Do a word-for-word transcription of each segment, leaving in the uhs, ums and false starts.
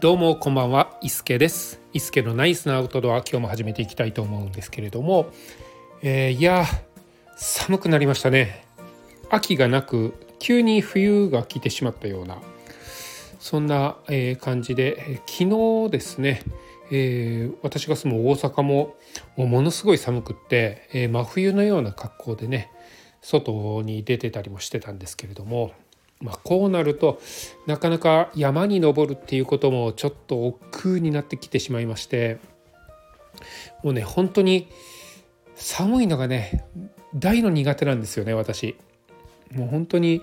どうもこんばんは、いすけです。いすけのナイスなアウトドア、今日も始めていきたいと思うんですけれども、えー、いや寒くなりましたね。秋がなく急に冬が来てしまったような、そんな、えー、感じで、昨日ですね、えー、私が住む大阪 も, もうものすごい寒くって、えー、真冬のような格好でね、外に出てたりもしてたんですけれども、まあ、こうなるとなかなか山に登るっていうこともちょっと億劫になってきてしまいまして、もうね、本当に寒いのがね、大の苦手なんですよね、私。もう本当に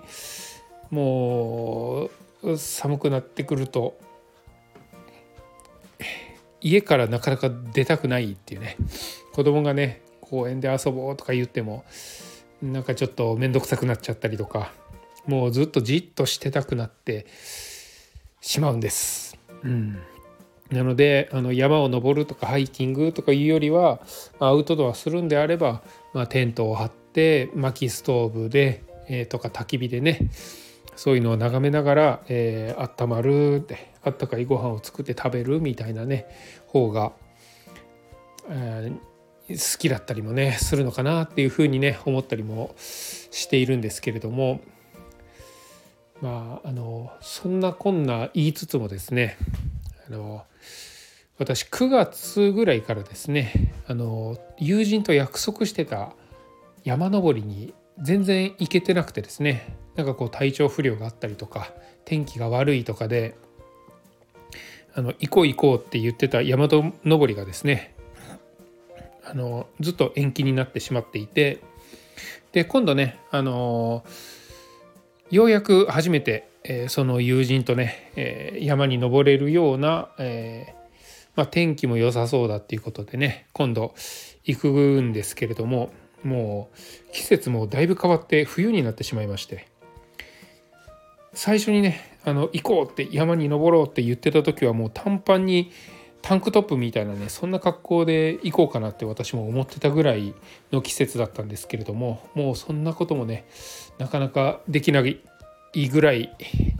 もう寒くなってくると家からなかなか出たくないっていうね、子供がね公園で遊ぼうとか言ってもなんかちょっと面倒くさくなっちゃったりとか、もうずっとじっとしてたくなってしまうんです、うん、なのであの山を登るとかハイキングとかいうよりは、アウトドアするんであれば、まあ、テントを張って薪ストーブで、えー、とか焚き火でね、そういうのを眺めながら、えー、温まるって、あったかいご飯を作って食べるみたいなね方が、えー好きだったりもねするのかなっていうふうにね思ったりもしているんですけれども、まああのそんなこんな言いつつもですね、あの私くがつぐらいからですね、あの友人と約束してた山登りに全然行けてなくてですね、なんかこう体調不良があったりとか天気が悪いとかで、あの行こう行こうって言ってた山登りがですね、あのずっと延期になってしまっていて、で今度ね、あのー、ようやく初めて、えー、その友人とね、えー、山に登れるような、えーまあ、天気も良さそうだっていうことでね、今度行くんですけれども、もう季節もだいぶ変わって冬になってしまいまして、最初にねあの行こうって山に登ろうって言ってた時はもう短パンにタンクトップみたいなね、そんな格好で行こうかなって私も思ってたぐらいの季節だったんですけれども、もうそんなこともねなかなかできないぐらい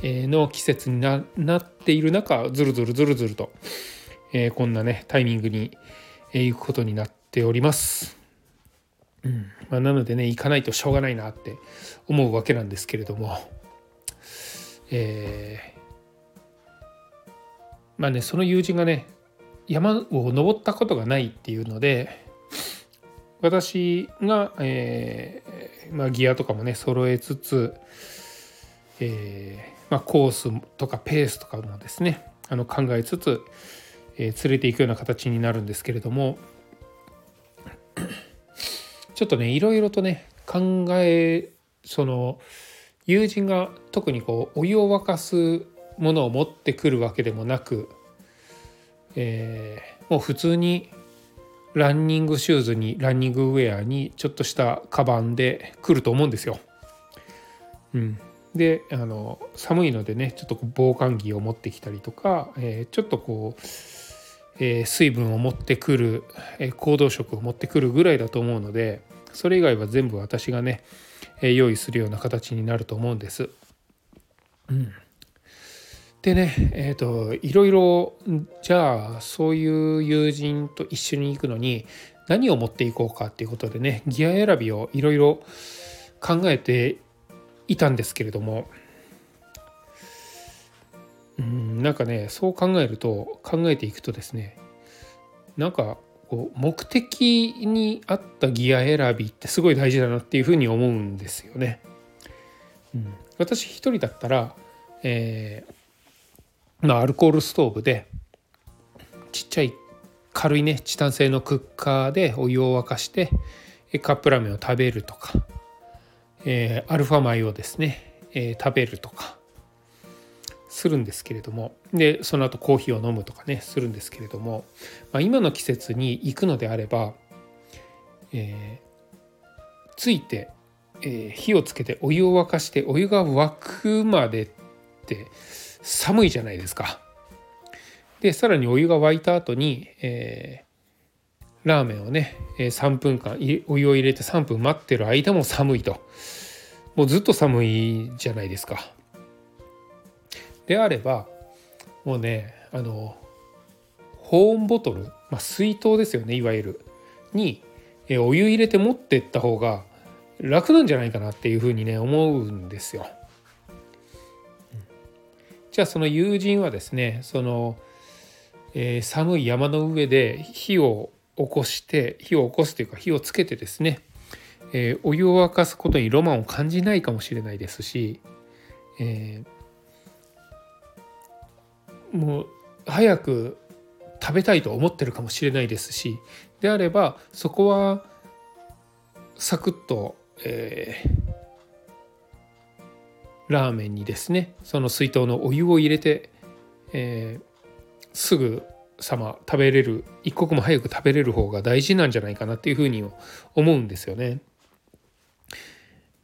の季節に な, なっている中、ずるずるずるずると、えー、こんなねタイミングに行くことになっております、うんまあ、なのでね、行かないとしょうがないなって思うわけなんですけれども、えー、まあねその友人がね山を登ったことがないっていうので、私が、えーまあ、ギアとかもね揃えつつ、えーまあ、コースとかペースとかもですねあの考えつつ、えー、連れていくような形になるんですけれども、ちょっとねいろいろとね考え、その友人が特にこうお湯を沸かすものを持ってくるわけでもなく、えー、もう普通にランニングシューズにランニングウェアにちょっとしたカバンで来ると思うんですよ、うん、であの寒いのでねちょっと防寒着を持ってきたりとか、えー、ちょっとこう、えー、水分を持ってくる、えー、行動食を持ってくるぐらいだと思うので、それ以外は全部私がね、えー、用意するような形になると思うんです、うんでね、えーと、いろいろじゃあそういう友人と一緒に行くのに何を持っていこうかっていうことでね、ギア選びをいろいろ考えていたんですけれども、うんなんかねそう考えると考えていくとですね、なんかこう目的に合ったギア選びってすごい大事だなっていうふうに思うんですよね、うん、私一人だったら、えーまあ、アルコールストーブでちっちゃい軽いねチタン製のクッカーでお湯を沸かしてカップラーメンを食べるとか、えー、アルファ米をですね、えー、食べるとかするんですけれども、でその後コーヒーを飲むとかねするんですけれども、まあ、今の季節に行くのであれば、えー、ついて、えー、火をつけてお湯を沸かしてお湯が沸くまでって寒いじゃないですか。でさらにお湯が沸いた後に、えー、ラーメンをねさんぷんかんお湯を入れてさんぷん待ってる間も寒いと、もうずっと寒いじゃないですか。であればもうね、あの保温ボトル、まあ、水筒ですよね、いわゆるにお湯入れて持ってった方が楽なんじゃないかなっていうふうにね思うんですよ。じゃあその友人はですね、その、えー、寒い山の上で火を起こして火を起こすというか火をつけてですね、えー、お湯を沸かすことにロマンを感じないかもしれないですし、えー、もう早く食べたいと思ってるかもしれないですし、であればそこはサクッと、えー、ラーメンにですねその水筒のお湯を入れて、えー、すぐさま食べれる、一刻も早く食べれる方が大事なんじゃないかなっていうふうに思うんですよね。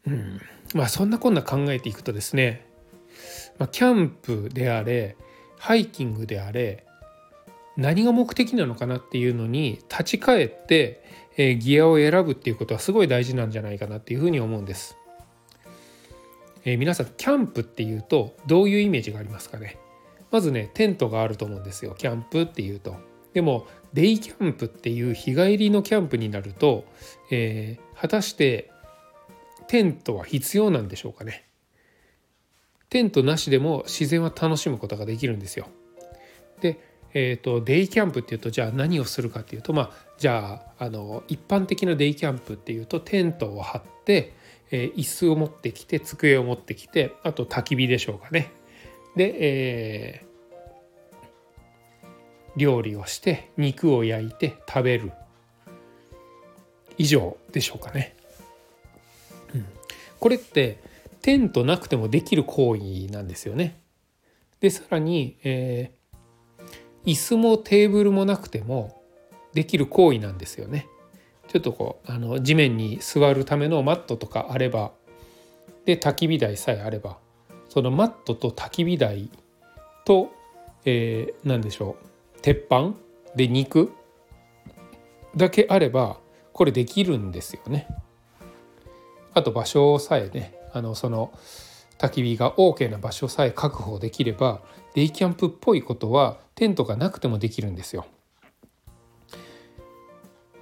うん、まあそんなこんな考えていくとですね、まあ、キャンプであれハイキングであれ何が目的なのかなっていうのに立ち返って、えー、ギアを選ぶっていうことはすごい大事なんじゃないかなっていうふうに思うんです、えー、皆さんキャンプっていうとどういうイメージがありますかね。まずねテントがあると思うんですよ、キャンプっていうと。でもデイキャンプっていう日帰りのキャンプになると、えー、果たしてテントは必要なんでしょうかね。テントなしでも自然は楽しむことができるんですよ。でえー、とデイキャンプっていうとじゃあ何をするかっていうと、まあじゃああの一般的なデイキャンプっていうとテントを張って、えー、椅子を持ってきて机を持ってきて、あと焚き火でしょうかね。で、えー、料理をして肉を焼いて食べる、以上でしょうかね、うん、これってテントなくてもできる行為なんですよね。でさらに、えー椅子もテーブルもなくてもできる行為なんですよね。ちょっとこうあの地面に座るためのマットとかあれば、で焚き火台さえあれば、そのマットと焚き火台と、えー、何でしょう、鉄板で肉だけあればこれできるんですよね。あと場所さえね、あのその焚き火が OK な場所さえ確保できればデイキャンプっぽいことはテントがなくてもできるんですよ。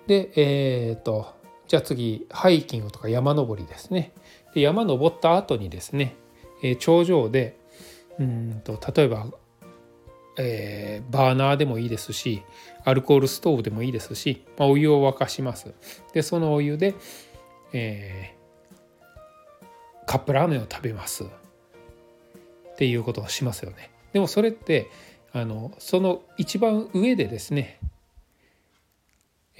で、えー、とじゃあ次ハイキングとか山登りですね。で山登った後にですね、えー、頂上でうんと例えば、えー、バーナーでもいいですしアルコールストーブでもいいですし、まあ、お湯を沸かします。でそのお湯で、えーカップラーメンを食べますっていうことをしますよね。でもそれってあのその一番上でですね、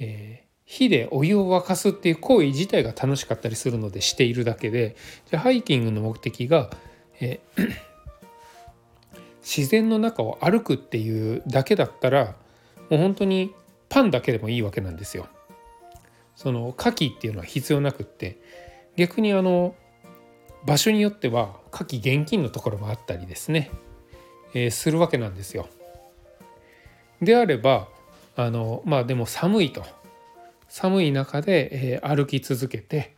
えー、火でお湯を沸かすっていう行為自体が楽しかったりするのでしているだけで、じゃあハイキングの目的が、えー、自然の中を歩くっていうだけだったらもう本当にパンだけでもいいわけなんですよ。その牡蠣っていうのは必要なくって、逆にあの場所によっては火気厳禁のところもあったりですね、えー、するわけなんですよ。であればあのまあでも寒いと寒い中で、えー、歩き続けて、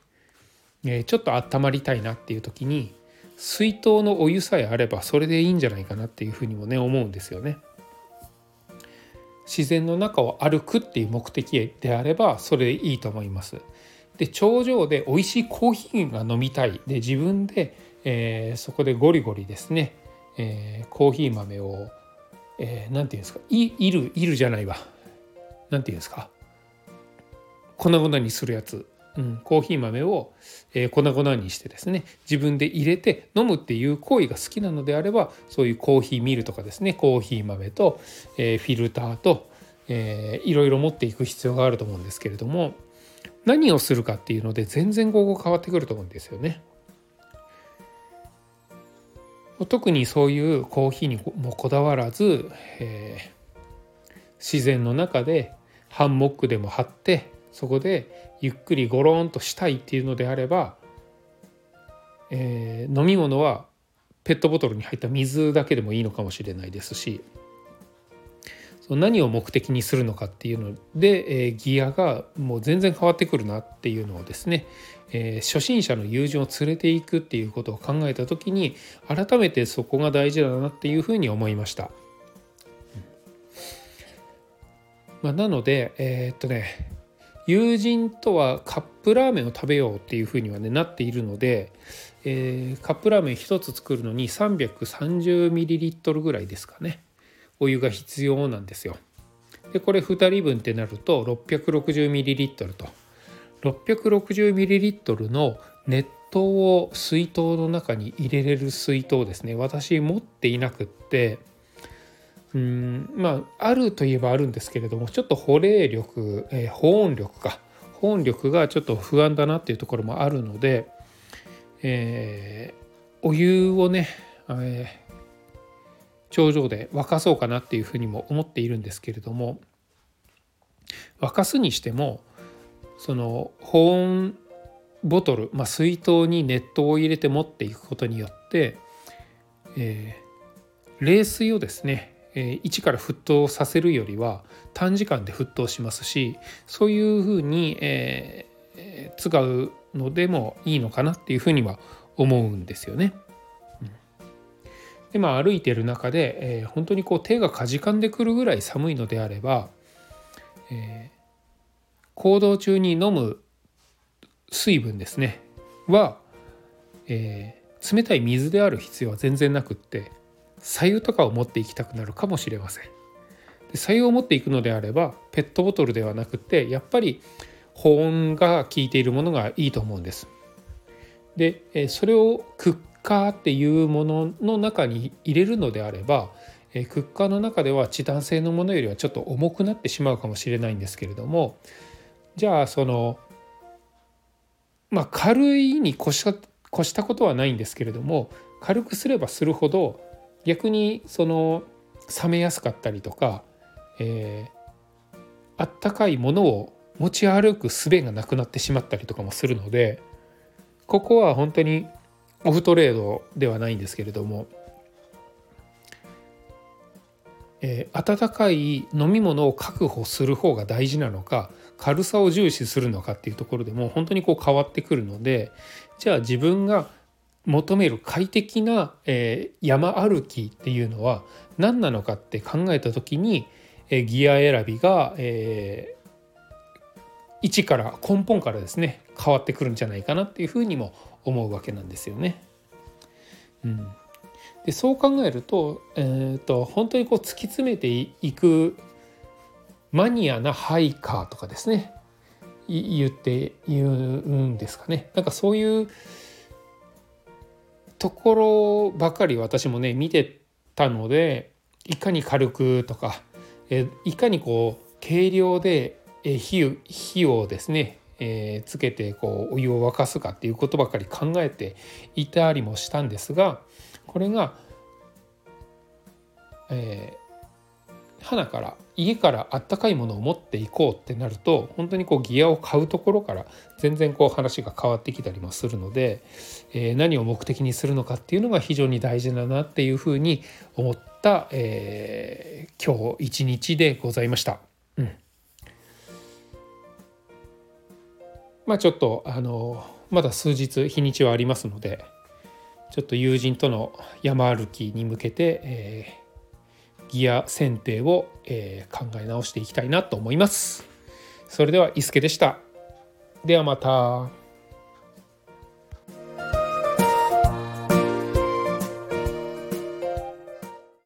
えー、ちょっと温まりたいなっていう時に水筒のお湯さえあればそれでいいんじゃないかなっていうふうにもね思うんですよね。自然の中を歩くっていう目的であればそれでいいと思います。で頂上で美味しいコーヒーが飲みたいで自分で、えー、そこでゴリゴリですね、えー、コーヒー豆を、えー、なんていうんですか、い、いる、いるじゃないわなんていうんですか、粉々にするやつ、うん、コーヒー豆を、えー、粉々にしてですね自分で入れて飲むっていう行為が好きなのであれば、そういうコーヒーミルとかですねコーヒー豆と、えー、フィルターと、えー、いろいろ持っていく必要があると思うんですけれども、何をするかっていうので全然ここ変わってくると思うんですよね。特にそういうコーヒーにもこだわらず、えー、自然の中でハンモックでも張ってそこでゆっくりゴローンとしたいっていうのであれば、えー、飲み物はペットボトルに入った水だけでもいいのかもしれないですし、何を目的にするのかっていうので、えー、ギアがもう全然変わってくるなっていうのをですね、えー、初心者の友人を連れていくっていうことを考えた時に改めてそこが大事だなっていうふうに思いました。まあ、なのでえー、っとね友人とはカップラーメンを食べようっていうふうにはねなっているので、えー、カップラーメンひとつ作るのに さんびゃくさんじゅうミリリットル ぐらいですかね、お湯が必要なんですよ。でこれふたりぶんってなると ろっぴゃくろくじゅうミリリットル と ろっぴゃくろくじゅうミリリットル の熱湯を水筒の中に入れれる水筒ですね、私持っていなくって、うーんまああるといえばあるんですけれども、ちょっと保冷力、えー、保温力か保温力がちょっと不安だなっていうところもあるので、えー、お湯をね、えー、頂上で沸かそうかなっていうふうにも思っているんですけれども、沸かすにしてもその保温ボトル、まあ、水筒に熱湯を入れて持っていくことによって、えー、冷水をですね一から沸騰させるよりは短時間で沸騰しますし、そういうふうに、えー、使うのでもいいのかなっていうふうには思うんですよね。うん、でまあ歩いてる中で、えー、本当にこう手がかじかんでくるぐらい寒いのであれば、えー、行動中に飲む水分ですねは、えー、冷たい水である必要は全然なくって、白湯とかを持っていきたくなるかもしれません。で白湯を持っていくのであればペットボトルではなくて、やっぱり保温が効いているものがいいと思うんです。でそれをクッカーっていうものの中に入れるのであれば、クッカーの中ではチタン製のものよりはちょっと重くなってしまうかもしれないんですけれども、じゃあそのまあ軽いに越した、越したことはないんですけれども、軽くすればするほど逆にその冷めやすかったりとか、えー、あったかいものを持ち歩く術がなくなってしまったりとかもするので、ここは本当にオフトレードではないんですけれども、えー、温かい飲み物を確保する方が大事なのか、軽さを重視するのかっていうところでも本当にこう変わってくるので、じゃあ自分が求める快適な、えー、山歩きっていうのは何なのかって考えた時に、えー、ギア選びが、えー、一から根本からですね変わってくるんじゃないかなっていうふうにも思うわけなんですよね。うん、でそう考えると、えー、と本当にこう突き詰めていくマニアなハイカーとかですね言って言うんですかね、なんかそういうところばかり私もね見てたので、いかに軽くとかえいかにこう軽量でえ 火, 火をですね、えー、つけてこうお湯を沸かすかっていうことばかり考えていたりもしたんですが、これが、えー、花から家からあったかいものを持っていこうってなると、本当にこうギアを買うところから全然こう話が変わってきたりもするので、えー、何を目的にするのかっていうのが非常に大事だなっていうふうに思った、えー、今日一日でございました。うん、まあちょっとあのまだ数日日にちはありますので、ちょっと友人との山歩きに向けて、えーギア選定を、えー、考え直していきたいなと思います。それでは伊助でした。ではまた。